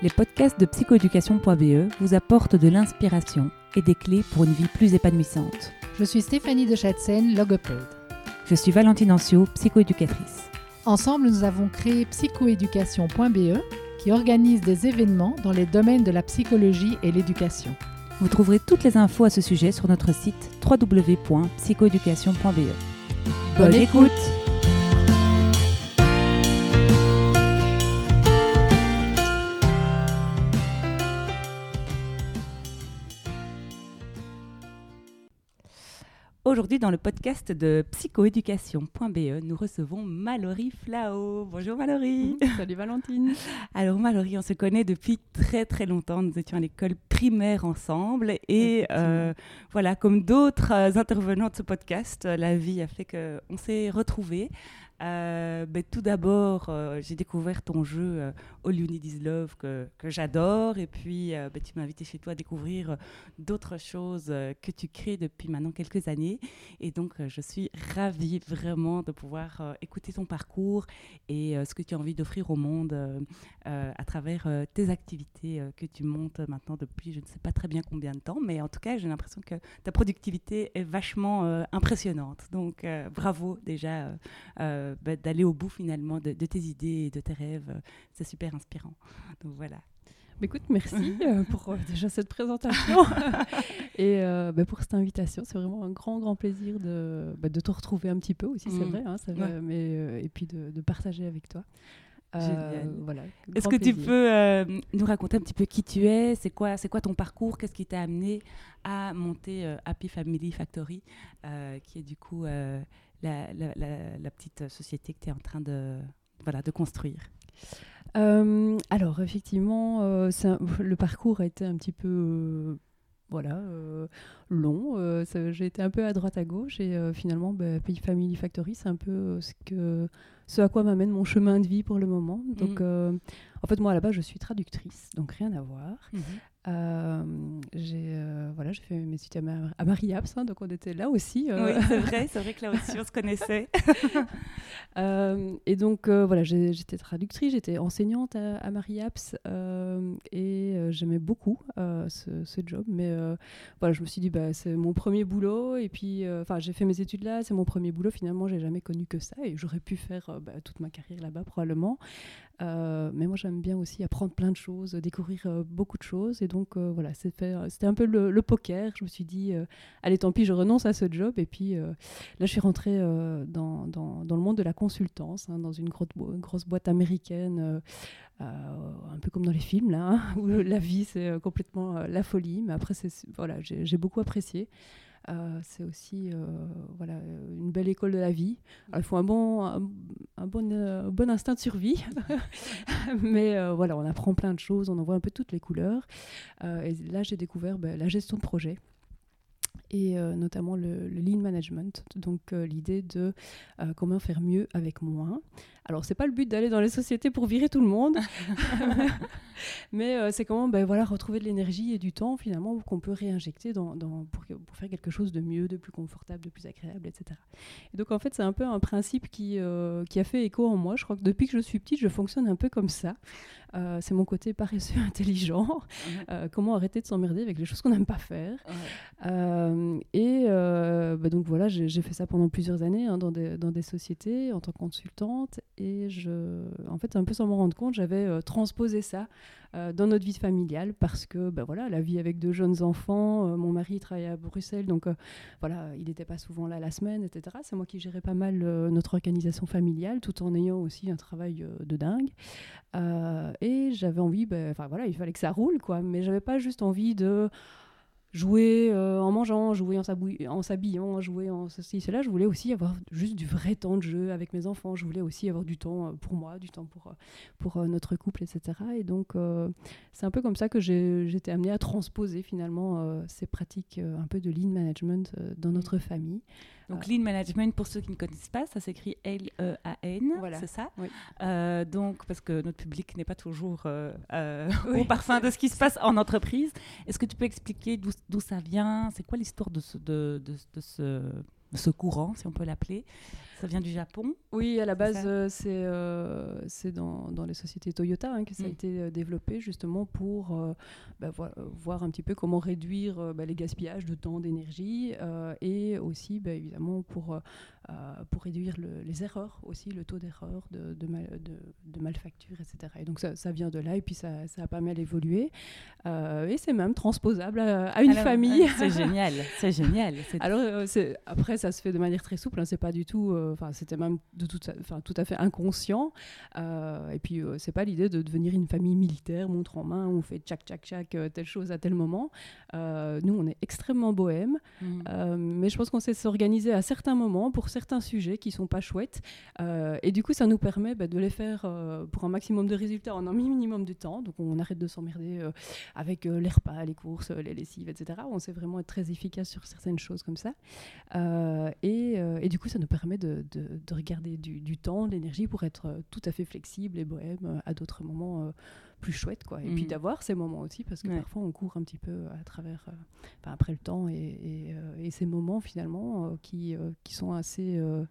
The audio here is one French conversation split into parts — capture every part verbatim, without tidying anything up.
les podcasts de psychoéducation point b e vous apportent de l'inspiration et des clés pour une vie plus épanouissante. Je suis Stéphanie de Chatsen, logopède. Je suis Valentine Anciaux, psychoéducatrice. Ensemble, nous avons créé psychoéducation point b e qui organise des événements dans les domaines de la psychologie et l'éducation. Vous trouverez toutes les infos à ce sujet sur notre site w w w point psychoéducation point b e. Bonne écoute! Aujourd'hui, dans le podcast de psychoéducation point b e, nous recevons Mallory Flao. Bonjour Mallory. Salut Valentine. Alors Mallory, on se connaît depuis très très longtemps. Nous étions à l'école primaire ensemble. Et euh, voilà, comme d'autres intervenants de ce podcast, la vie a fait qu'on s'est retrouvés. Euh, ben, tout d'abord, euh, j'ai découvert ton jeu euh, All You Need Is Love que, que j'adore, et puis euh, ben, tu m'as invité chez toi à découvrir euh, d'autres choses euh, que tu crées depuis maintenant quelques années, et donc euh, je suis ravie vraiment de pouvoir euh, écouter ton parcours et euh, ce que tu as envie d'offrir au monde euh, euh, à travers euh, tes activités euh, que tu montes maintenant depuis je ne sais pas très bien combien de temps, mais en tout cas j'ai l'impression que ta productivité est vachement euh, impressionnante, donc euh, bravo déjà euh, euh, Bah, d'aller au bout finalement de, de tes idées et de tes rêves. C'est super inspirant. Donc voilà. Écoute, merci euh, pour euh, déjà cette présentation et euh, bah, pour cette invitation. C'est vraiment un grand, grand plaisir de, bah, de te retrouver un petit peu aussi, mmh. c'est vrai, hein, ça va, ouais. mais, euh, et puis de, de partager avec toi. Euh, voilà, Est-ce que plaisir. tu peux euh, nous raconter un petit peu qui tu es, c'est quoi, c'est quoi ton parcours, qu'est-ce qui t'a amené à monter euh, Happy Family Factory, euh, qui est du coup euh, la, la, la, la petite société que tu es en train de, voilà, de construire? euh, Alors effectivement, euh, ça, le parcours a été un petit peu... Euh, Voilà, euh, long. Euh, ça, j'ai été un peu à droite à gauche et euh, finalement, bah, Happy Family Factory, c'est un peu euh, ce, que, ce à quoi m'amène mon chemin de vie pour le moment. Donc, mmh. euh, en fait, moi, là-bas, je suis traductrice, donc rien à voir. Mmh. Euh, j'ai, euh, voilà, j'ai fait mes études à, ma- à Marie-Aps, hein, donc on était là aussi. Euh... Oui, c'est vrai, c'est vrai que là aussi, on se connaissait. euh, et donc, euh, voilà, j'ai, j'étais traductrice, j'étais enseignante à, à Marie-Aps euh, et euh, j'aimais beaucoup euh, ce, ce job. Mais euh, voilà, je me suis dit, bah, c'est mon premier boulot. Et puis, enfin, euh, j'ai fait mes études là, c'est mon premier boulot. Finalement, j'ai jamais connu que ça et j'aurais pu faire euh, bah, toute ma carrière là-bas probablement. Euh, mais moi, j'aime bien aussi apprendre plein de choses, découvrir euh, beaucoup de choses. Et donc, euh, voilà, c'était, c'était un peu le, le poker. Je me suis dit, euh, allez, tant pis, je renonce à ce job. Et puis, euh, là, je suis rentrée euh, dans, dans, dans le monde de la consultance, hein, dans une, gros, une grosse boîte américaine, euh, euh, un peu comme dans les films, là, hein, où la vie, c'est euh, complètement euh, la folie. Mais après, c'est, voilà, j'ai, j'ai beaucoup apprécié. Euh, c'est aussi euh, voilà, une belle école de la vie. Alors, il faut un bon, un, un bon, euh, bon instinct de survie. Mais euh, voilà, on apprend plein de choses, on en voit un peu toutes les couleurs. Euh, et là, j'ai découvert bah, la gestion de projet. Et euh, notamment le, le Lean Management, donc euh, l'idée de euh, comment faire mieux avec moins. Alors, ce n'est pas le but d'aller dans les sociétés pour virer tout le monde, mais euh, c'est comment ben, voilà, retrouver de l'énergie et du temps, finalement, qu'on peut réinjecter dans, dans, pour, pour faire quelque chose de mieux, de plus confortable, de plus agréable, et cetera. Et donc, en fait, c'est un peu un principe qui, euh, qui a fait écho en moi. Je crois que depuis que je suis petite, je fonctionne un peu comme ça. Euh, c'est mon côté paresseux intelligent. Mmh. Euh, comment arrêter de s'emmerder avec les choses qu'on n'aime pas faire. Mmh. euh, Et euh, bah donc voilà, j'ai, j'ai fait ça pendant plusieurs années hein, dans, des, dans des sociétés en tant que consultante. Et je, en fait, un peu sans m'en rendre compte, j'avais euh, transposé ça euh, dans notre vie familiale parce que bah voilà, la vie avec deux jeunes enfants, euh, mon mari travaillait à Bruxelles, donc euh, voilà, il n'était pas souvent là la semaine, et cetera. C'est moi qui gérais pas mal euh, notre organisation familiale tout en ayant aussi un travail euh, de dingue. Euh, et j'avais envie, bah, voilà, il fallait que ça roule, quoi, mais je n'avais pas juste envie de... jouer euh, en mangeant, jouer en, sabou- en s'habillant, jouer en ceci, cela. Je voulais aussi avoir juste du vrai temps de jeu avec mes enfants. Je voulais aussi avoir du temps pour moi, du temps pour, pour notre couple, et cetera. Et donc, euh, c'est un peu comme ça que j'ai, j'étais amenée à transposer finalement euh, ces pratiques euh, un peu de lean management euh, dans notre famille. Donc, lean management, pour ceux qui ne connaissent pas, ça s'écrit L E A N, voilà. C'est ça oui. euh, Donc, parce que notre public n'est pas toujours euh, euh, oui. au parfum de ce qui se passe en entreprise. Est-ce que tu peux expliquer d'où D'où ça vient? C'est quoi l'histoire de ce, de, de, de, ce, de ce courant, si on peut l'appeler? Ça vient du Japon? Oui, à la base, euh, c'est, euh, c'est dans, dans les sociétés Toyota hein, que ça mmh. a été développé justement pour euh, bah, vo- voir un petit peu comment réduire euh, bah, les gaspillages de temps, d'énergie euh, et aussi, bah, évidemment, pour, euh, pour réduire le, les erreurs aussi, le taux d'erreur de, de, mal, de, de malfacture, et cetera. Et donc, ça, ça vient de là et puis ça, ça a pas mal évolué. Euh, et c'est même transposable à, à une Alors, famille. C'est génial, c'est génial. C'est... Alors, euh, c'est, après, ça se fait de manière très souple, hein, c'est pas du tout... Euh, Enfin, c'était même de tout, enfin, tout à fait inconscient. Euh, et puis, euh, ce n'est pas l'idée de devenir une famille militaire, montre en main, on fait tchac, tchac, tchac, euh, telle chose à tel moment. Euh, nous, on est extrêmement bohème. Mmh. Euh, mais je pense qu'on sait s'organiser à certains moments pour certains sujets qui ne sont pas chouettes. Euh, et du coup, ça nous permet bah, de les faire euh, pour un maximum de résultats en un minimum de temps. Donc, on arrête de s'emmerder euh, avec euh, les repas, les courses, les lessives, et cetera. On sait vraiment être très efficace sur certaines choses comme ça. Euh, et, euh, et du coup, ça nous permet de De, de regarder du, du temps, de l'énergie pour être tout à fait flexible et bohème à d'autres moments euh, plus chouettes, quoi. Et mmh. puis d'avoir ces moments aussi, parce que ouais. parfois on court un petit peu à travers, euh, enfin, après le temps et, et, euh, et ces moments finalement euh, qui, euh, qui sont assez, euh,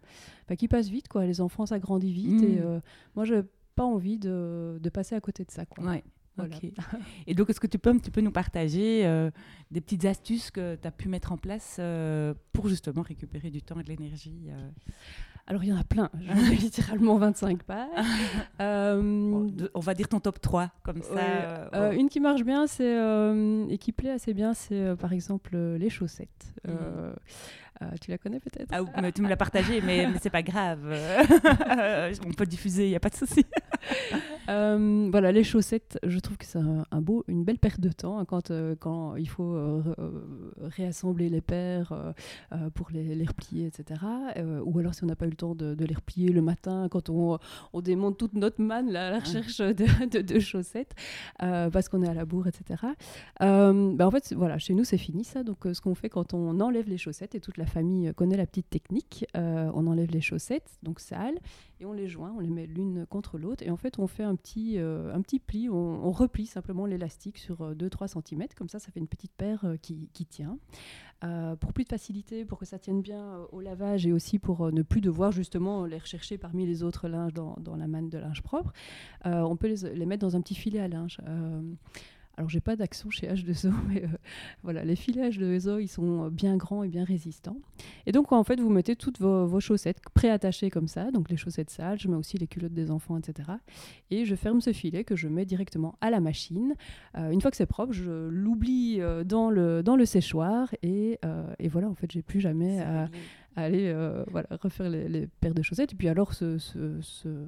enfin, qui passent vite, quoi. Les enfants, ça grandit vite mmh. et euh, moi, j'ai pas envie de, de passer à côté de ça, quoi. Ouais. Voilà. Okay. Et donc, est-ce que tu peux, tu peux nous partager euh, des petites astuces que tu as pu mettre en place euh, pour justement récupérer du temps et de l'énergie euh... Alors, il y en a plein. J'en ai littéralement vingt-cinq pages. euh, On va dire ton top trois, comme ça. Ouais, euh, euh, ouais. Une qui marche bien c'est, euh, et qui plaît assez bien, c'est euh, par exemple euh, les chaussettes. Mmh. Euh, euh, tu la connais peut-être? Ah, mais tu me l'as partagée, mais, mais c'est pas grave. On peut diffuser, il n'y a pas de souci. euh, voilà, les chaussettes, je trouve que c'est un, un beau, une belle perte de temps hein, quand, euh, quand il faut euh, réassembler les paires euh, pour les, les replier, et cetera. Euh, ou alors si on n'a pas eu le temps de, de les replier le matin quand on, on démonte toute notre manne là, à la recherche de, de, de chaussettes euh, parce qu'on est à la bourre, et cetera. Euh, bah en fait, voilà, chez nous, c'est fini ça. Donc, euh, ce qu'on fait quand on enlève les chaussettes, et toute la famille connaît la petite technique, euh, on enlève les chaussettes, donc sales, et on les joint, on les met l'une contre l'autre. Et en fait, on fait un petit, euh, un petit pli, on, on replie simplement l'élastique sur euh, deux à trois centimètres. Comme ça, ça fait une petite paire euh, qui, qui tient. Euh, pour plus de facilité, pour que ça tienne bien euh, au lavage et aussi pour euh, ne plus devoir justement les rechercher parmi les autres linges dans, dans la manne de linge propre, euh, on peut les, les mettre dans un petit filet à linge. Euh, alors, j'ai pas d'action chez H deux O, mais euh, voilà, les filets H deux O, ils sont bien grands et bien résistants. Et donc, en fait, vous mettez toutes vos, vos chaussettes préattachées comme ça, donc les chaussettes sales, je mets aussi les culottes des enfants, et cetera. Et je ferme ce filet que je mets directement à la machine. Euh, une fois que c'est propre, je l'oublie euh, dans, le, dans le séchoir et, euh, et voilà, en fait, j'ai plus jamais à aller euh, voilà, refaire les, les paires de chaussettes. Et puis alors, ce, ce, ce,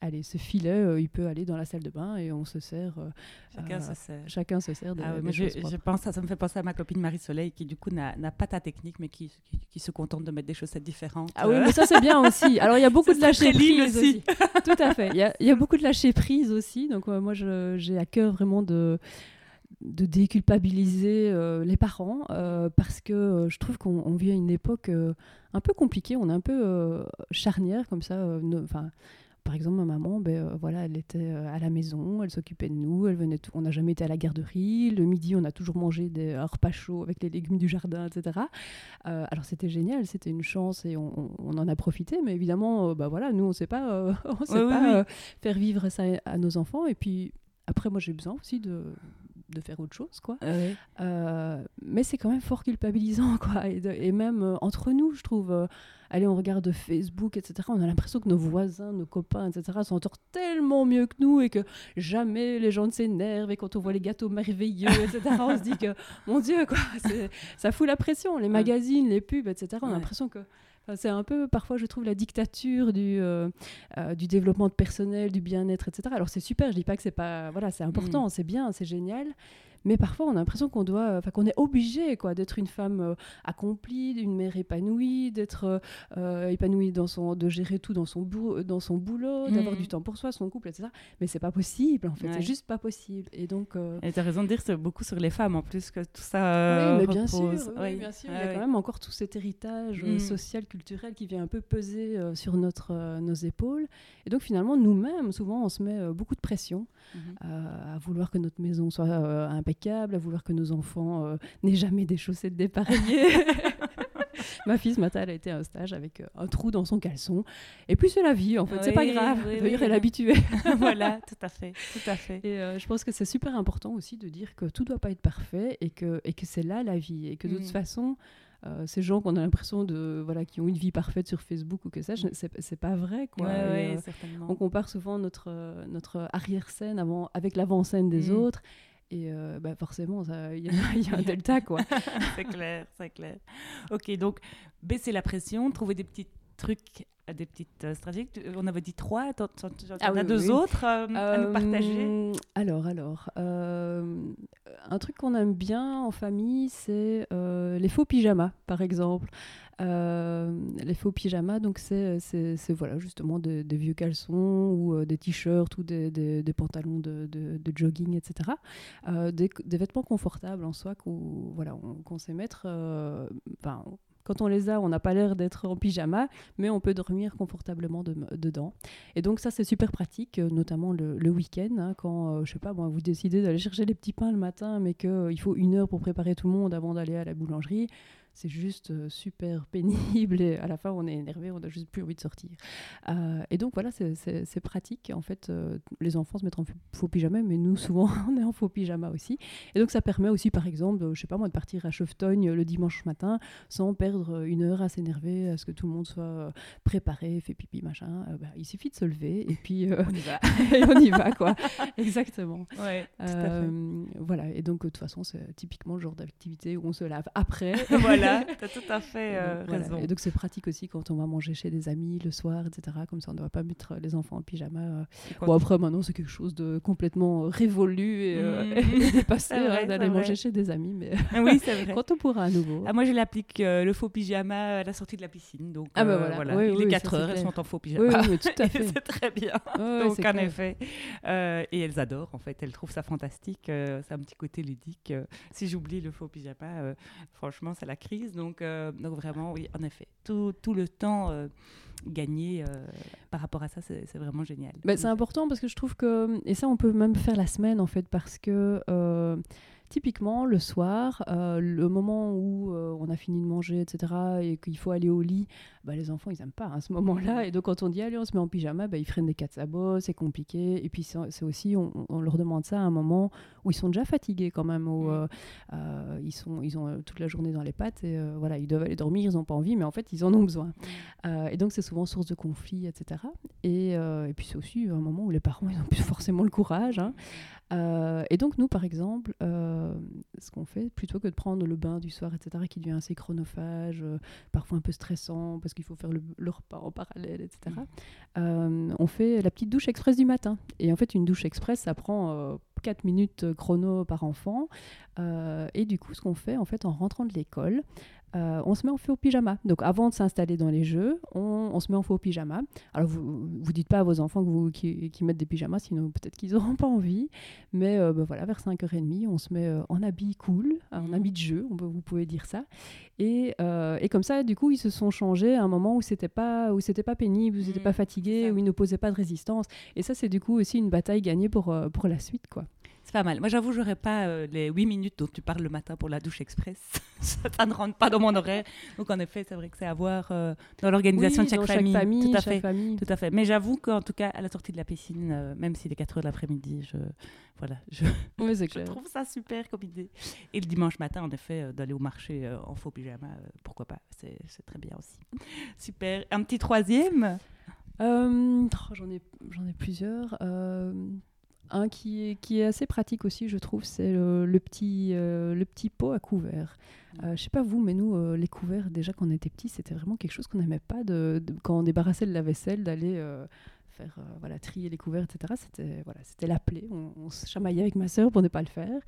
allez, ce filet, euh, il peut aller dans la salle de bain et on se sert. Euh, chacun, euh, se sert. chacun se sert. De, ah, oui, je, je pense, ça me fait penser à ma copine Marie-Soleil qui, du coup, n'a, n'a pas ta technique, mais qui, qui, qui se contente de mettre des chaussettes différentes. Ah oui, mais ça, c'est bien aussi. Alors, il y a beaucoup de lâcher-prise aussi. aussi. Tout à fait. Il y a, y a beaucoup de lâcher-prise aussi. Donc, euh, moi, je, j'ai à cœur vraiment de... de déculpabiliser euh, les parents euh, parce que euh, je trouve qu'on on vit à une époque euh, un peu compliquée, on est un peu euh, charnière comme ça, euh, ne, par exemple ma maman, ben, euh, voilà, elle était euh, à la maison, elle s'occupait de nous, elle venait t- on n'a jamais été à la garderie, le midi on a toujours mangé des repas chauds avec les légumes du jardin, et cetera. Euh, alors c'était génial, c'était une chance et on, on, on en a profité, mais évidemment, euh, ben, voilà, nous on ne sait pas, euh, on sait oui, pas oui, oui. Euh, faire vivre ça à nos enfants et puis après moi j'ai besoin aussi de... de faire autre chose, quoi. Ouais. Euh, mais c'est quand même fort culpabilisant, quoi. Et, de, et même euh, entre nous, je trouve. Euh, allez, on regarde Facebook, et cetera. On a l'impression que nos voisins, nos copains, et cetera s'entourent tellement mieux que nous et que jamais les gens ne s'énervent. Et quand on voit les gâteaux merveilleux, et cetera, on se dit que, mon Dieu, quoi, c'est, ça fout la pression. Les magazines, les pubs, et cetera. On a ouais. l'impression que... C'est un peu, parfois, je trouve, la dictature du, euh, euh, du développement de personnel, du bien-être, et cetera. Alors, c'est super, je ne dis pas que c'est pas... Voilà, c'est important, mmh. c'est bien, c'est génial. Mais parfois, on a l'impression qu'on doit, enfin, qu'on est obligé, quoi, d'être une femme euh, accomplie, une mère épanouie, d'être euh, épanouie dans son, de gérer tout dans son, bou- dans son boulot, mmh. d'avoir du temps pour soi, son couple, et cetera. Mais c'est pas possible, en fait, ouais. c'est juste pas possible. Et donc. Euh... Et t'as raison de dire, c'est beaucoup sur les femmes, en plus que tout ça. Euh, oui, mais bien repose. sûr, oui, oui. bien sûr. Ah, il y a oui. quand même encore tout cet héritage mmh. social, culturel qui vient un peu peser euh, sur notre, euh, nos épaules. Et donc finalement, nous-mêmes, souvent, on se met euh, beaucoup de pression mmh. euh, à vouloir que notre maison soit euh, impeccable, à vouloir que nos enfants euh, n'aient jamais des chaussettes dépareillées Ma fille, ce matin, elle a été à un stage avec un trou dans son caleçon. Et puis, c'est la vie, en fait. Oui, c'est pas grave. Oui, D'ailleurs, oui, elle est habituée. Voilà, tout à fait. Tout à fait. Et euh, je pense que c'est super important aussi de dire que tout ne doit pas être parfait et que, et que c'est là la vie. Et que de mmh. toute façon... Euh, ces gens qu'on a l'impression de voilà qui ont une vie parfaite sur Facebook ou que ça, je, c'est, c'est pas vrai quoi. Ouais, ouais, euh, certainement. On compare souvent notre notre arrière-scène avant avec l'avant-scène des mmh. autres et euh, bah forcément il y, y a un delta quoi. C'est clair, c'est clair. Ok, donc baisser la pression, trouver des petits trucs, des petites euh, stratégies. On avait dit trois, t'en, t'en, t'en, ah, t'en oui, as deux oui. autres euh, euh, à nous partager. Alors, alors, euh, un truc qu'on aime bien en famille, c'est euh, les faux pyjamas, par exemple. Euh, les faux pyjamas, donc c'est, c'est, c'est voilà, justement des, des vieux caleçons ou euh, des t-shirts ou des, des, des pantalons de, de, de jogging, et cetera. Euh, des, des vêtements confortables en soi qu'on, voilà, on, qu'on sait mettre... Euh, ben, quand on les a, on n'a pas l'air d'être en pyjama, mais on peut dormir confortablement de, dedans. Et donc ça, c'est super pratique, notamment le, le week-end, hein, quand euh, je sais pas, bon, vous décidez d'aller chercher les petits pains le matin, mais qu'il euh, faut une heure pour préparer tout le monde avant d'aller à la boulangerie. C'est juste euh, super pénible et à la fin, on est énervé, on n'a juste plus envie de sortir. Euh, et donc voilà, c'est, c'est, c'est pratique. En fait, euh, les enfants se mettent en faux pyjama, mais nous, souvent, on est en faux pyjama aussi. Et donc ça permet aussi, par exemple, je sais pas moi, de partir à Chevetogne le dimanche matin sans perdre une heure à s'énerver, à ce que tout le monde soit préparé, fait pipi, machin. Euh, bah, il suffit de se lever et puis euh, on y va. Et on y va, quoi. Exactement. Ouais, tout euh, à fait. Voilà. Et donc, de toute façon, c'est typiquement le genre d'activité où on se lave après. Voilà. Voilà, t'as tout à fait euh, voilà. raison. Et donc c'est pratique aussi quand on va manger chez des amis le soir, et cetera. Comme ça, on ne doit pas mettre les enfants en pyjama. Bon, après, maintenant, c'est quelque chose de complètement révolu et, mmh. euh, et dépassé vrai, hein, d'aller manger vrai. Chez des amis. Mais oui, c'est vrai. Quand on pourra à nouveau. Ah, moi, je l'applique euh, le faux pyjama à la sortie de la piscine. Donc, ah, bah, voilà. Euh, voilà. Oui, oui, les quatre heures, elles sont en faux pyjama. Oui, oui, tout à fait. C'est très bien. Oh, donc, en clair. Effet. Euh, et elles adorent, en fait. Elles trouvent ça fantastique. Euh, c'est un petit côté ludique. Euh, si j'oublie le faux pyjama, euh, franchement, c'est la crise. Donc, euh, donc vraiment, oui, en effet, tout, tout le temps euh, gagné euh, par rapport à ça, c'est, c'est vraiment génial. Mais c'est important parce que je trouve que, et ça on peut même faire la semaine en fait, parce que euh, typiquement le soir, euh, le moment où euh, on a fini de manger, et cetera, et qu'il faut aller au lit, bah, les enfants ils aiment pas à hein, ce moment-là, et donc quand on dit allez on se met en pyjama, bah, ils freinent des quatre sabots, c'est compliqué, et puis c'est, c'est aussi, on, on leur demande ça à un moment où ils sont déjà fatigués quand même, où, euh, euh, ils, sont, ils ont euh, toute la journée dans les pattes. Et euh, voilà, ils doivent aller dormir, ils n'ont pas envie, mais en fait, ils en ont besoin. Euh, et donc, c'est souvent source de conflits, et cetera. Et, euh, et puis, c'est aussi un moment où les parents, ils n'ont plus forcément le courage. Hein. Euh, et donc, nous, par exemple, euh, ce qu'on fait, plutôt que de prendre le bain du soir, et cetera, qui devient assez chronophage, euh, parfois un peu stressant, parce qu'il faut faire le, le repas en parallèle, et cetera, euh, on fait la petite douche express du matin. Et en fait, une douche express, ça prend... Euh, quatre minutes chrono par enfant euh, et du coup ce qu'on fait en fait en rentrant de l'école euh, on se met en faux pyjama, donc avant de s'installer dans les jeux on, on se met en faux pyjama. Alors vous vous dites pas à vos enfants que vous, qui, qui mettent des pyjamas, sinon peut-être qu'ils n'auront pas envie, mais euh, bah voilà, vers cinq heures trente on se met euh, en habit cool, en habit de jeu, on peut, vous pouvez dire ça, et, euh, et comme ça du coup ils se sont changés à un moment où c'était pas, où c'était pas pénible, où c'était mmh, pas fatigué, où ils ne posaient pas de résistance, et ça c'est du coup aussi une bataille gagnée pour, euh, pour la suite quoi. C'est pas mal. Moi, j'avoue, j'aurais pas euh, les huit minutes dont tu parles le matin pour la douche express. Ça ne rentre pas dans mon horaire. Donc, en effet, c'est vrai que c'est à voir euh, dans l'organisation oui, de chaque, dans famille. Chaque famille. Tout à chaque fait. Famille. Tout à fait. Mais j'avoue qu'en tout cas, à la sortie de la piscine, euh, même s'il est quatre heures de l'après-midi, je, voilà, je, oui, c'est clair. Je trouve ça super comme idée. Et le dimanche matin, en effet, euh, d'aller au marché euh, en faux pyjama, euh, pourquoi pas. C'est, c'est très bien aussi. Super. Un petit troisième euh, oh, j'en, ai, j'en ai plusieurs. Euh... Un qui est, qui est assez pratique aussi, je trouve, c'est le, le, petit, euh, le petit pot à couverts. Euh, je ne sais pas vous, mais nous, euh, les couverts, déjà quand on était petits, c'était vraiment quelque chose qu'on n'aimait pas, de, de, quand on débarrassait le lave-vaisselle, d'aller... Euh faire euh, voilà, trier les couverts, et cetera. C'était, voilà, c'était la plaie. On, on se chamaillait avec ma sœur pour ne pas le faire.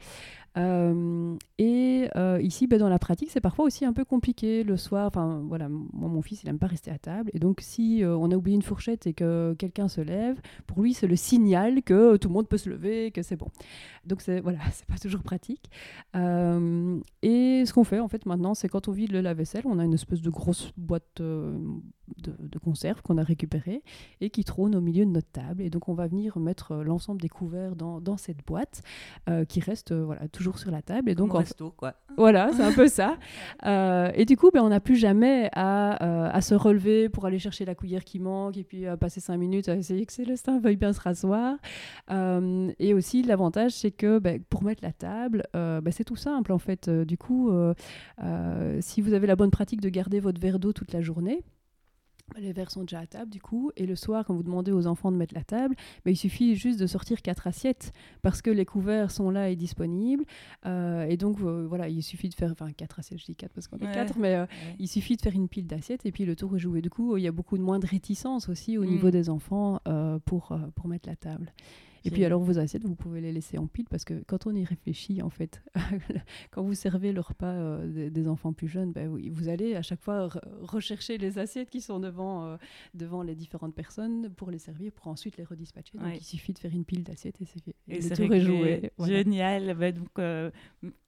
Euh, et euh, ici, ben, dans la pratique, c'est parfois aussi un peu compliqué le soir. Enfin, voilà, moi, mon fils, il n'aime pas rester à table. Et donc, si euh, on a oublié une fourchette et que quelqu'un se lève, pour lui, c'est le signal que tout le monde peut se lever, que c'est bon. Donc, c'est, voilà, c'est pas toujours pratique. Euh, et ce qu'on fait, en fait, maintenant, c'est quand on vide le lave-vaisselle, on a une espèce de grosse boîte euh, de, de conserve qu'on a récupérée et qui trône au milieu de notre table. Et donc, on va venir mettre l'ensemble des couverts dans, dans cette boîte euh, qui reste euh, voilà, toujours sur la table. Et donc, on reste tôt, quoi. Voilà, c'est un peu ça. Euh, et du coup, ben, on n'a plus jamais à, euh, à se relever pour aller chercher la cuillère qui manque et puis à passer cinq minutes à essayer que Célestin veuille bien se rasseoir. Euh, et aussi, l'avantage, c'est que ben, pour mettre la table, euh, ben, c'est tout simple, en fait. Du coup, euh, euh, si vous avez la bonne pratique de garder votre verre d'eau toute la journée, les verres sont déjà à table, du coup. Et le soir, quand vous demandez aux enfants de mettre la table, bah, il suffit juste de sortir quatre assiettes parce que les couverts sont là et disponibles. Euh, et donc, euh, voilà, il suffit de faire... Enfin, quatre assiettes, je dis quatre parce qu'on est ouais. quatre, mais euh, ouais. il suffit de faire une pile d'assiettes et puis le tour est joué. Du coup, il y a beaucoup de moins de réticence aussi au mmh. niveau des enfants euh, pour, euh, pour mettre la table. Et puis alors vos assiettes, vous pouvez les laisser en pile parce que quand on y réfléchit, en fait, quand vous servez le repas euh, des, des enfants plus jeunes, bah, oui, vous allez à chaque fois re- rechercher les assiettes qui sont devant, euh, devant les différentes personnes pour les servir, pour ensuite les redispatcher. Donc ouais. il suffit de faire une pile d'assiettes et c'est fait. Et le tour est joué. Voilà. Génial. Bah, donc, euh,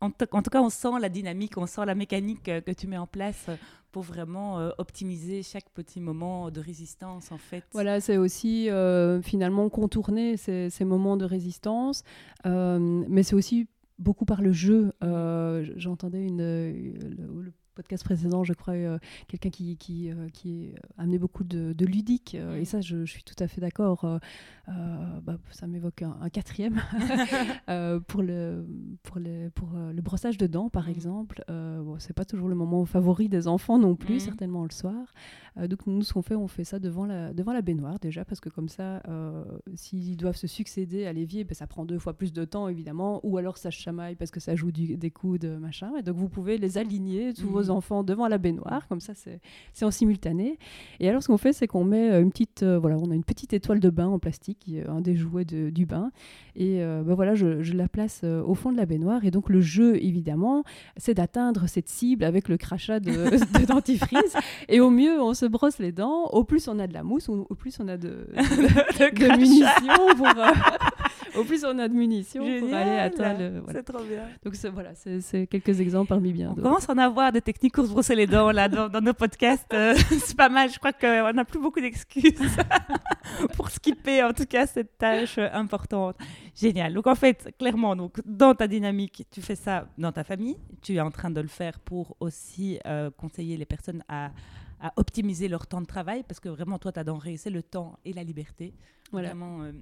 en, t- en tout cas, on sent la dynamique, on sent la mécanique euh, que tu mets en place pour vraiment euh, optimiser chaque petit moment de résistance, en fait. Voilà, c'est aussi euh, finalement contourner ces, ces moments de résistance, euh, mais c'est aussi beaucoup par le jeu. Euh, j'entendais une, le, le podcast précédent, je crois, euh, quelqu'un qui, qui, euh, qui amenait beaucoup de, de ludique, euh, et ça, je, je suis tout à fait d'accord. Euh, euh, bah, ça m'évoque un, un quatrième euh, pour, le, pour, le, pour le brossage de dents, par mmh. exemple. Euh, bon, c'est pas toujours le moment favori des enfants non plus, mmh. certainement le soir. Euh, donc, nous, ce qu'on fait, on fait ça devant la, devant la baignoire, déjà, parce que comme ça, euh, s'ils doivent se succéder à l'évier, ben, ça prend deux fois plus de temps, évidemment, ou alors ça chamaille parce que ça joue du, des coudes, machin. Et donc, vous pouvez les aligner, tous mmh. vos enfants devant la baignoire, comme ça, c'est, c'est en simultané. Et alors, ce qu'on fait, c'est qu'on met une petite... Euh, voilà, on a une petite étoile de bain en plastique, un des jouets de, du bain. Et euh, ben, voilà, je, je la place euh, au fond de la baignoire. Et donc, le jeu, évidemment, c'est d'atteindre cette cible avec le crachat de, de dentifrice. Et au mieux, on se brosse les dents, au plus on a de la mousse, au plus on a de, de, de, de munitions pour euh, au plus on a de munitions. Génial, pour aller atteindre le, voilà. C'est trop bien. Donc c'est, voilà, c'est, c'est quelques exemples parmi bien d'autres. On commence à en avoir des techniques pour se brosser les dents là dans, dans nos podcasts, euh, c'est pas mal. Je crois qu'on n'a plus beaucoup d'excuses pour skipper en tout cas cette tâche importante. Génial. Donc en fait, clairement, donc dans ta dynamique, tu fais ça dans ta famille, tu es en train de le faire pour aussi euh, conseiller les personnes à à optimiser leur temps de travail, parce que vraiment, toi, ta denrée, c'est le temps et la liberté. Voilà. Vraiment, euh,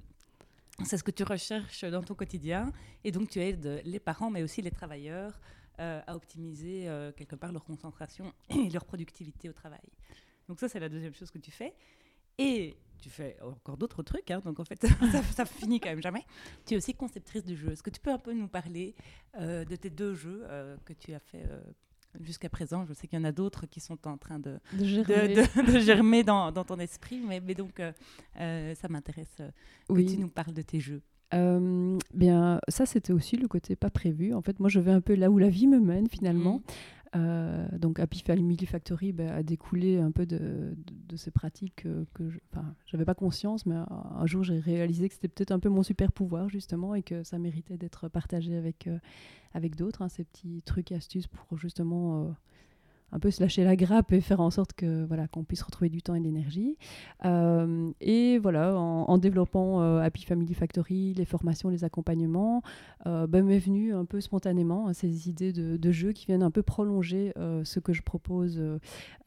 c'est ce que tu recherches dans ton quotidien. Et donc, tu aides les parents, mais aussi les travailleurs, euh, à optimiser euh, quelque part leur concentration et leur productivité au travail. Donc ça, c'est la deuxième chose que tu fais. Et tu fais encore d'autres trucs, hein, donc en fait, ça, ça finit quand même jamais. Tu es aussi conceptrice de jeux. Est-ce que tu peux un peu nous parler euh, de tes deux jeux euh, que tu as fait euh, jusqu'à présent? Je sais qu'il y en a d'autres qui sont en train de, de germer, de, de, de germer dans, dans ton esprit, mais, mais donc euh, euh, ça m'intéresse euh, oui. que tu nous parles de tes jeux. Euh, bien, ça, c'était aussi le côté pas prévu. En fait, moi, je vais un peu là où la vie me mène, finalement. Mmh. Euh, donc Happy Family Factory bah, a découlé un peu de, de, de ces pratiques que, que je, j'avais pas conscience, mais un, un jour j'ai réalisé que c'était peut-être un peu mon super pouvoir justement et que ça méritait d'être partagé avec, euh, avec d'autres, hein, ces petits trucs et astuces pour justement euh, un peu se lâcher la grappe et faire en sorte que, voilà, qu'on puisse retrouver du temps et de l'énergie. Euh, et voilà, en, en développant euh, Happy Family Factory, les formations, les accompagnements, euh, ben, m'est venue un peu spontanément hein, ces idées de, de jeux qui viennent un peu prolonger euh, ce que je propose euh,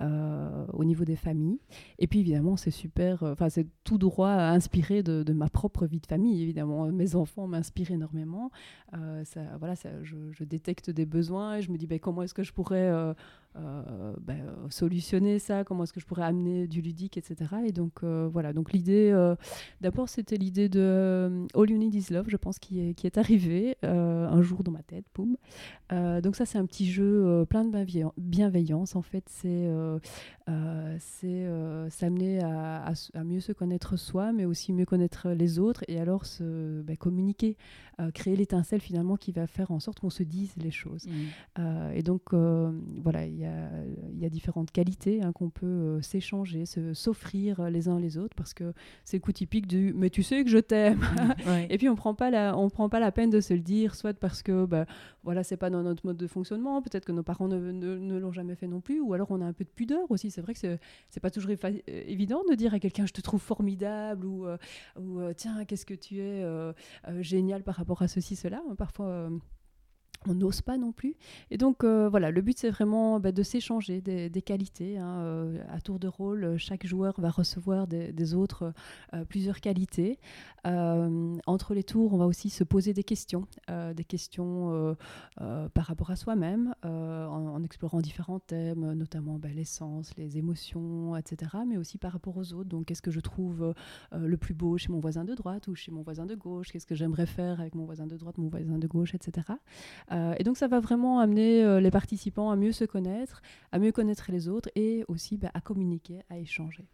euh, au niveau des familles. Et puis évidemment, c'est super, enfin euh, c'est tout droit inspiré de, de ma propre vie de famille, évidemment. Mes enfants m'inspirent énormément. Euh, ça, voilà, ça, je, je détecte des besoins et je me dis ben, comment est-ce que je pourrais... Euh, Euh, bah, solutionner ça, comment est-ce que je pourrais amener du ludique, et cetera. Et donc, euh, voilà. Donc, l'idée, euh, d'abord, c'était l'idée de euh, All You Need Is Love, je pense, qui est, qui est arrivée euh, un jour dans ma tête, boum. Euh, donc, ça, c'est un petit jeu euh, plein de bienveillance, en fait. C'est, euh, euh, c'est euh, s'amener à, à, à mieux se connaître soi, mais aussi mieux connaître les autres, et alors se bah, communiquer, euh, créer l'étincelle, finalement, qui va faire en sorte qu'on se dise les choses. Mmh. Euh, et donc, euh, voilà, il y a il y a différentes qualités hein, qu'on peut euh, s'échanger, se, s'offrir les uns les autres, parce que c'est le coup typique du « mais tu sais que je t'aime ». Ouais. Et puis on ne prend pas la peine de se le dire, soit parce que bah, voilà, ce n'est pas dans notre mode de fonctionnement, peut-être que nos parents ne, ne, ne l'ont jamais fait non plus, ou alors on a un peu de pudeur aussi. C'est vrai que ce n'est pas toujours éfa- évident de dire à quelqu'un « je te trouve formidable » ou, euh, ou « tiens, qu'est-ce que tu es euh, euh, génial par rapport à ceci, cela ». Parfois... Euh, on n'ose pas non plus. Et donc, euh, voilà, le but, c'est vraiment bah, de s'échanger des, des qualités. Hein, euh, à tour de rôle, chaque joueur va recevoir des, des autres euh, plusieurs qualités. Euh, entre les tours, on va aussi se poser des questions, euh, des questions euh, euh, par rapport à soi-même, euh, en, en explorant différents thèmes, notamment bah, les sens, les émotions, et cetera, mais aussi par rapport aux autres. Donc, qu'est-ce que je trouve euh, le plus beau chez mon voisin de droite ou chez mon voisin de gauche? Qu'est-ce que j'aimerais faire avec mon voisin de droite, mon voisin de gauche, et cetera. Euh, et donc, ça va vraiment amener euh, les participants à mieux se connaître, à mieux connaître les autres et aussi bah, à communiquer, à échanger.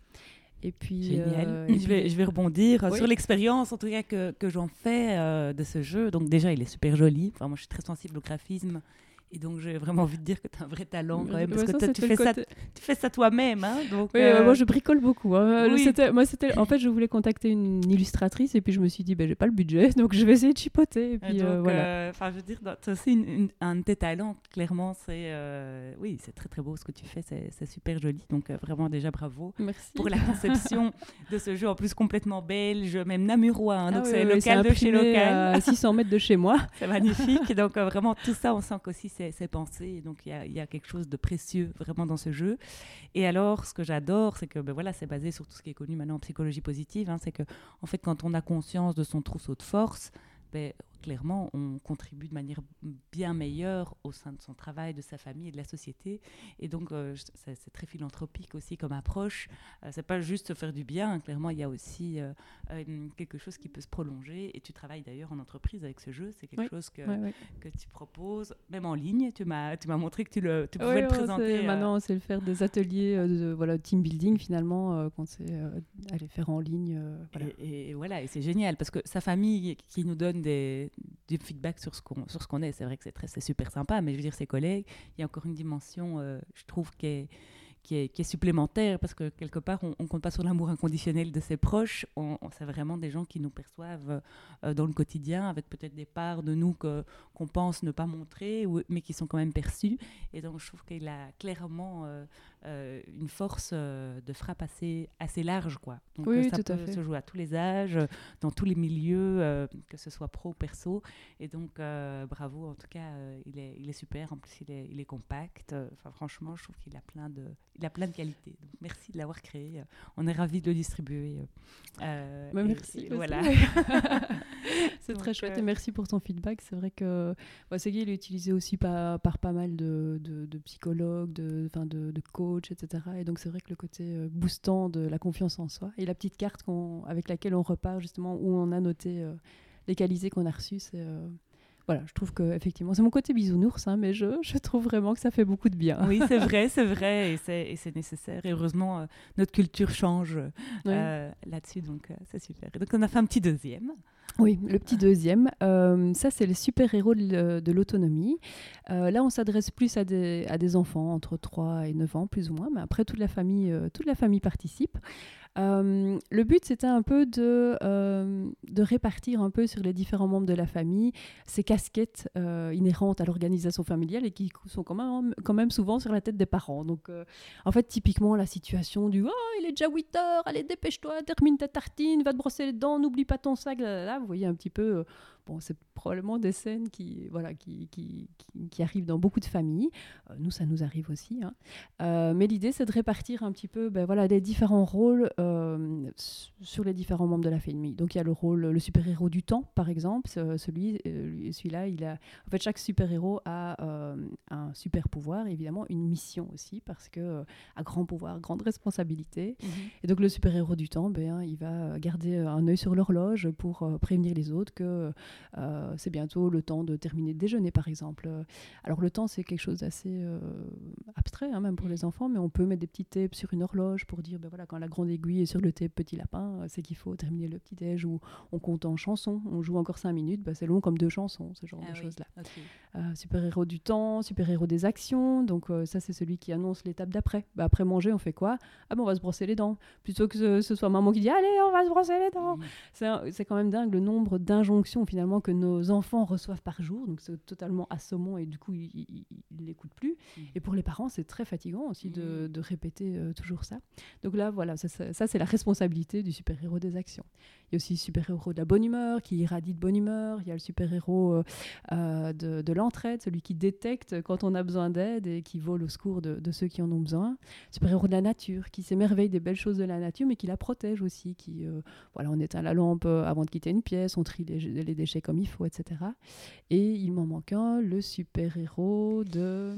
Et puis, génial. Euh, et je, vais, je vais rebondir oui. sur l'expérience, en tout cas, que, que j'en fais euh, de ce jeu. Donc, déjà, il est super joli. Enfin, moi, je suis très sensible au graphisme. Et donc, j'ai vraiment envie de dire que tu as un vrai talent quand même, parce que ça, tu, fais ça, tu fais ça toi-même. Hein, donc, oui, euh... moi, je bricole beaucoup. Hein. Oui. C'était, moi, c'était, en fait, je voulais contacter une illustratrice et puis je me suis dit, ben, j'ai pas le budget, donc je vais essayer de chipoter. Et puis, et donc, euh, voilà. Enfin, euh, je veux dire, c'est aussi une, une, un de tes talents, clairement. C'est, euh, oui, c'est très, très beau ce que tu fais. C'est, c'est super joli. Donc, euh, vraiment, déjà, bravo. Merci. Pour la conception de ce jeu, en plus, complètement belge, même namurois. Hein, ah, donc, oui, c'est oui, local c'est de chez local. À six cents mètres de chez moi. C'est magnifique. Donc, euh, vraiment, tout ça, on sent qu'aussi, c'est Ses pensées, donc il y, y a quelque chose de précieux vraiment dans ce jeu. Et alors, ce que j'adore, c'est que ben voilà, c'est basé sur tout ce qui est connu maintenant en psychologie positive. Hein, c'est que en fait, quand on a conscience de son trousseau de force, ben, clairement, on contribue de manière bien meilleure au sein de son travail, de sa famille et de la société. Et donc, euh, c'est, c'est très philanthropique aussi comme approche. Euh, c'est pas juste se faire du bien. Hein. Clairement, il y a aussi euh, euh, quelque chose qui peut se prolonger. Et tu travailles d'ailleurs en entreprise avec ce jeu. C'est quelque oui. chose que, oui, oui. que tu proposes, même en ligne. Tu m'as, tu m'as montré que tu, le, tu pouvais oui, le présenter. C'est, euh... Maintenant, c'est le faire des ateliers euh, de voilà, team building, finalement, euh, qu'on sait euh, aller faire en ligne. Euh, voilà. Et, et voilà, et c'est génial parce que sa famille qui nous donne des... du feedback sur ce qu'on sur ce qu'on est, c'est vrai que c'est très c'est super sympa, mais je veux dire ses collègues, il y a encore une dimension euh, je trouve qui est qui est qui est supplémentaire parce que quelque part on, on compte pas sur l'amour inconditionnel de ses proches, on, on c'est vraiment des gens qui nous perçoivent euh, dans le quotidien avec peut-être des parts de nous que qu'on pense ne pas montrer ou, mais qui sont quand même perçues. Et donc je trouve qu'il a clairement euh, euh, une force euh, de frappe assez assez large quoi. Donc oui, euh, ça peut se jouer à tous les âges, dans tous les milieux, euh, que ce soit pro ou perso. Et donc euh, bravo en tout cas, euh, il est il est super, en plus il est il est compact. Enfin euh, franchement je trouve qu'il a plein de Il a plein de qualités. Donc, merci de l'avoir créé. On est ravis de le distribuer. Euh, bah, merci. Et, voilà. C'est donc, très chouette. Euh... Et merci pour ton feedback. C'est vrai que bah, c'est qu'il est utilisé aussi par, par pas mal de, de, de psychologues, de, de, de coachs, et cetera. Et donc, c'est vrai que le côté boostant de la confiance en soi et la petite carte qu'on, avec laquelle on repart, justement, où on a noté euh, les qualités qu'on a reçues, c'est... Euh... Voilà, je trouve que effectivement, c'est mon côté bisounours, hein, mais je, je trouve vraiment que ça fait beaucoup de bien. Oui, c'est vrai, c'est vrai, et c'est, et c'est nécessaire. Et heureusement, euh, notre culture change euh, oui. là-dessus, donc euh, c'est super. Et donc, on a fait un petit deuxième. Oui, le petit deuxième. Euh, ça, c'est les super-héros de, de l'autonomie. Euh, là, on s'adresse plus à des, à des enfants entre trois et neuf ans, plus ou moins, mais après, toute la famille, euh, toute la famille participe. Euh, le but, c'était un peu de, euh, de répartir un peu sur les différents membres de la famille ces casquettes euh, inhérentes à l'organisation familiale et qui sont quand même, quand même souvent sur la tête des parents. Donc, euh, en fait, typiquement, la situation du « Oh, il est déjà huit heures, allez, dépêche-toi, termine ta tartine, va te brosser les dents, n'oublie pas ton sac, là, là, là. » Vous voyez un petit peu... Euh, Bon, c'est probablement des scènes qui, voilà, qui, qui, qui, qui arrivent dans beaucoup de familles. Euh, nous, ça nous arrive aussi. Hein. Euh, mais l'idée, c'est de répartir un petit peu ben, voilà, les différents rôles euh, sur les différents membres de la famille. Donc, il y a le rôle, le super-héros du temps, par exemple. Celui, celui-là, il a... En fait, chaque super-héros a euh, un super-pouvoir, évidemment, une mission aussi, parce qu'à euh, grand pouvoir, grande responsabilité. Mm-hmm. Et donc, le super-héros du temps, ben, il va garder un œil sur l'horloge pour euh, prévenir les autres que... Euh, c'est bientôt le temps de terminer le déjeuner, par exemple. Alors, le temps, c'est quelque chose d'assez euh, abstrait, hein, même pour les enfants, mais on peut mettre des petits tapes sur une horloge pour dire, ben voilà, quand la grande aiguille est sur le tape petit lapin, c'est qu'il faut terminer le petit-déj, ou on compte en chansons, on joue encore cinq minutes, ben c'est long comme deux chansons, ce genre ah de oui. choses-là. Okay. Euh, super-héros du temps, super-héros des actions, donc euh, ça, c'est celui qui annonce l'étape d'après. Ben, après manger, on fait quoi ? Ah ben, on va se brosser les dents. Plutôt que ce, ce soit maman qui dit, allez, on va se brosser les dents. Mmh. C'est, un, c'est quand même dingue le nombre d'injonctions, finalement, que nos enfants reçoivent par jour, donc c'est totalement assommant et du coup ils ne l'écoutent plus. Mmh. Et pour les parents, c'est très fatigant aussi mmh. de, de répéter euh, toujours ça. Donc là, voilà, ça, ça, ça c'est la responsabilité du super-héros des actions. Il y a aussi le super-héros de la bonne humeur, qui irradie de bonne humeur. Il y a le super-héros euh, de, de l'entraide, celui qui détecte quand on a besoin d'aide et qui vole au secours de, de ceux qui en ont besoin. Super-héros de la nature, qui s'émerveille des belles choses de la nature, mais qui la protège aussi, qui, euh, voilà, on éteint la lampe avant de quitter une pièce, on trie les, les déchets comme il faut, et cetera. Et il m'en manque un, le super-héros de...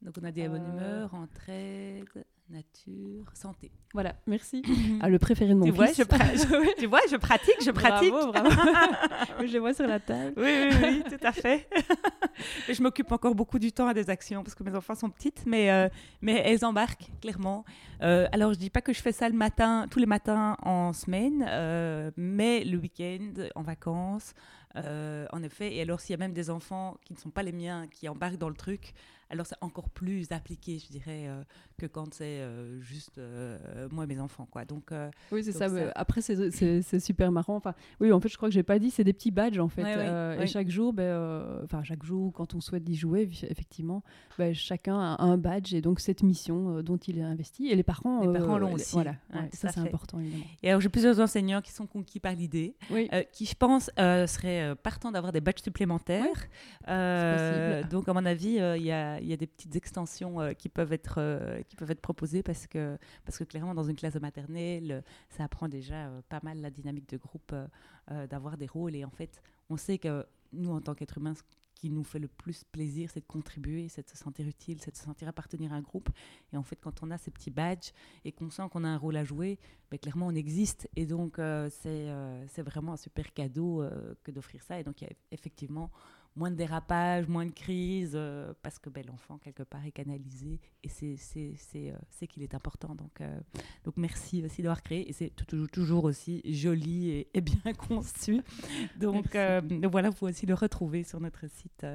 Donc on a des euh... bonnes humeurs, entraide... nature, santé. Voilà, merci. Ah, le préféré de mon tu vois, fils. Je pra... je... Tu vois, je pratique, je pratique. Bravo, bravo. Je les vois sur la table. Oui, oui, oui, tout à fait. Et je m'occupe encore beaucoup du temps à des actions parce que mes enfants sont petites, mais, euh, mais elles embarquent, clairement. Euh, alors, je ne dis pas que je fais ça le matin, tous les matins en semaine, euh, mais le week-end, en vacances, euh, en effet. Et alors, s'il y a même des enfants qui ne sont pas les miens, qui embarquent dans le truc, alors c'est encore plus appliqué, je dirais, euh, que quand c'est euh, juste euh, moi et mes enfants, quoi. Donc, euh, oui, c'est donc ça. ça... Après, c'est, c'est, c'est super marrant. Enfin, oui, en fait, je crois que je n'ai pas dit, c'est des petits badges, en fait. Ouais, euh, oui, et oui. chaque jour, ben, euh, chaque jour, quand on souhaite y jouer, effectivement, ben, chacun a un badge et donc cette mission euh, dont il est investi. Et les parents, les parents euh, l'ont euh, aussi. Voilà, ouais, ouais, ça, ça c'est fait. Important, évidemment. Et alors, j'ai plusieurs enseignants qui sont conquis par l'idée, oui. euh, qui, je pense, euh, seraient partants d'avoir des badges supplémentaires. Ouais. Euh, c'est donc, à mon avis, il euh, y a il y a des petites extensions euh, qui, peuvent être, euh, qui peuvent être proposées parce que, parce que clairement, dans une classe de maternelle, ça apprend déjà euh, pas mal la dynamique de groupe, euh, euh, d'avoir des rôles. Et en fait, on sait que nous, en tant qu'êtres humains, ce qui nous fait le plus plaisir, c'est de contribuer, c'est de se sentir utile, c'est de se sentir appartenir à un groupe. Et en fait, quand on a ces petits badges et qu'on sent qu'on a un rôle à jouer, ben, clairement, on existe. Et donc, euh, c'est, euh, c'est vraiment un super cadeau euh, que d'offrir ça. Et donc, il y a effectivement... moins de dérapages, moins de crises, euh, parce que ben, l'enfant, quelque part, est canalisé et c'est, c'est, c'est, euh, c'est qu'il est important. Donc, euh, donc, merci aussi d'avoir créé. Et c'est toujours, toujours aussi joli et, et bien conçu. Donc, euh, voilà, vous pouvez aussi le retrouver sur notre site.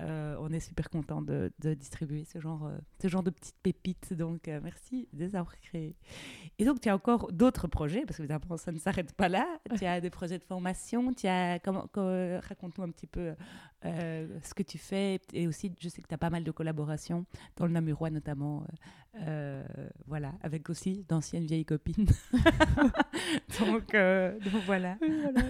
Euh, on est super contents de, de distribuer ce genre, euh, ce genre de petites pépites. Donc, euh, merci de les avoir créées. Et donc, tu as encore d'autres projets, parce que évidemment, ça ne s'arrête pas là. Tu as des projets de formation. Tu as, comment, comment, raconte-nous un petit peu... Euh, ce que tu fais et aussi je sais que tu as pas mal de collaborations dans le Namurois notamment euh, euh, voilà avec aussi d'anciennes vieilles copines donc, euh, donc voilà, oui, voilà.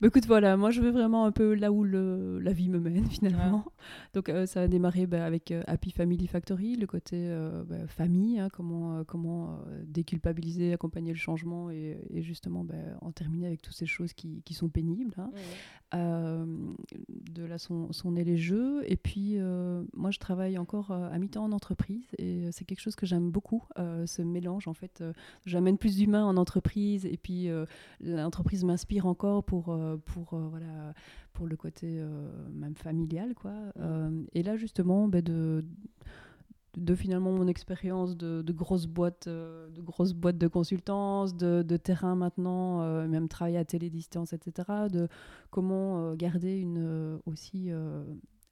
Bah, écoute voilà moi je vais vraiment un peu là où le, la vie me mène finalement ouais. donc euh, ça a démarré bah, avec euh, Happy Family Factory le côté euh, bah, famille hein, comment, euh, comment euh, déculpabiliser accompagner le changement et, et justement bah, en terminer avec toutes ces choses qui, qui sont pénibles hein. ouais, ouais. Euh, de la sont nés les jeux et puis euh, moi je travaille encore euh, à mi-temps en entreprise et c'est quelque chose que j'aime beaucoup euh, ce mélange en fait euh, j'amène plus d'humains en entreprise et puis euh, l'entreprise m'inspire encore pour, euh, pour, euh, voilà, pour le côté euh, même familial quoi. Euh, et là justement bah, de, de finalement mon expérience de, de grosses boîtes euh, de grosses boîtes de consultance de, de terrain maintenant euh, même travailler à télédistance et cetera de comment euh, garder une euh, aussi euh,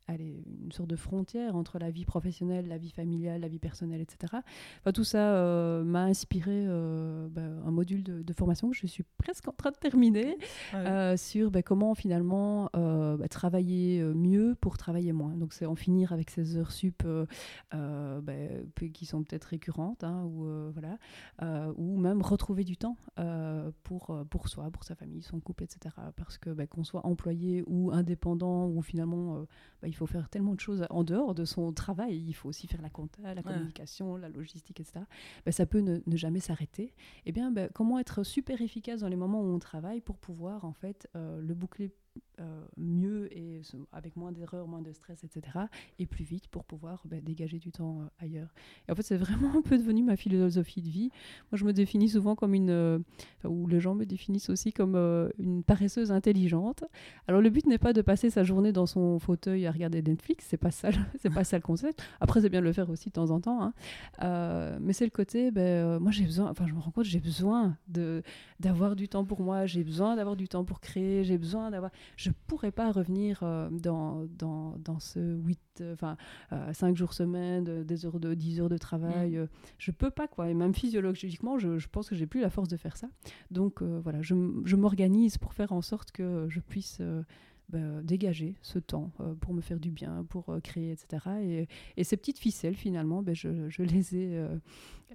allez, une sorte de frontière entre la vie professionnelle la vie familiale la vie personnelle et cetera enfin tout ça euh, m'a inspiré euh, bah, un module de, de formation que je suis presque en train de terminer ah oui. euh, sur bah, comment finalement euh, bah, travailler mieux pour travailler moins donc c'est en finir avec ces heures sup euh, Euh, bah, qui sont peut-être récurrentes hein, ou, euh, voilà, euh, ou même retrouver du temps euh, pour, pour soi, pour sa famille, son couple, et cetera. Parce que bah, qu'on soit employé ou indépendant ou finalement euh, bah, il faut faire tellement de choses en dehors de son travail, il faut aussi faire la compta, la communication, ouais. la logistique, et cetera. Bah, ça peut ne, ne jamais s'arrêter. Et bien, bah, comment être super efficace dans les moments où on travaille pour pouvoir en fait euh, le boucler euh, mieux et avec moins d'erreurs, moins de stress, et cetera. Et plus vite pour pouvoir bah, dégager du temps euh, ailleurs. Et en fait, c'est vraiment un peu devenu ma philosophie de vie. Moi, je me définis souvent comme une... Euh, ou les gens me définissent aussi comme euh, une paresseuse intelligente. Alors, le but n'est pas de passer sa journée dans son fauteuil à regarder Netflix. C'est pas ça, c'est pas ça le concept. Après, c'est bien de le faire aussi de temps en temps. Hein. Euh, mais c'est le côté... Bah, euh, moi, j'ai besoin... Enfin, je me rends compte, j'ai besoin de, d'avoir du temps pour moi. J'ai besoin d'avoir du temps pour créer. J'ai besoin d'avoir... Je Je ne pourrais pas revenir euh, dans, dans, dans ce huit, enfin, euh, cinq jours semaine, des heures de, dix heures de travail. Mmh. Euh, je ne peux pas, quoi. Et même physiologiquement, je, je pense que je n'ai plus la force de faire ça. Donc, euh, voilà, je, je m'organise pour faire en sorte que je puisse euh, bah, dégager ce temps euh, pour me faire du bien, pour euh, créer, et cetera. Et, et ces petites ficelles, finalement, bah, je, je les ai... Euh,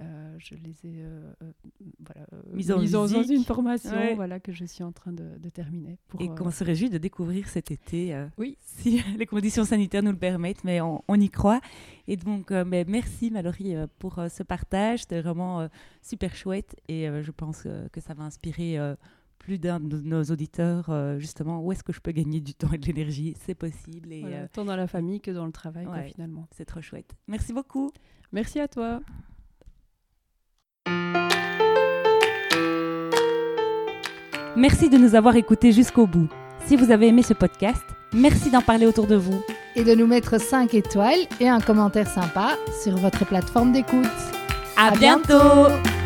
Euh, je les ai euh, euh, voilà, mises en, mise en dans une formation ouais. voilà, que je suis en train de, de terminer. Pour, et euh... qu'on se réjouit de découvrir cet été, euh, oui. si les conditions sanitaires nous le permettent, mais on, on y croit. Et donc, euh, mais merci Mallory euh, pour euh, ce partage, c'était vraiment euh, super chouette et euh, je pense euh, que ça va inspirer euh, plus d'un de nos auditeurs, euh, justement, où est-ce que je peux gagner du temps et de l'énergie, c'est possible. Et, voilà, euh... tant dans la famille que dans le travail, ouais, quoi, finalement. C'est trop chouette. Merci beaucoup. Merci à toi. Merci de nous avoir écoutés jusqu'au bout. Si vous avez aimé ce podcast, merci d'en parler autour de vous. Et de nous mettre cinq étoiles et un commentaire sympa sur votre plateforme d'écoute. À, à bientôt, bientôt.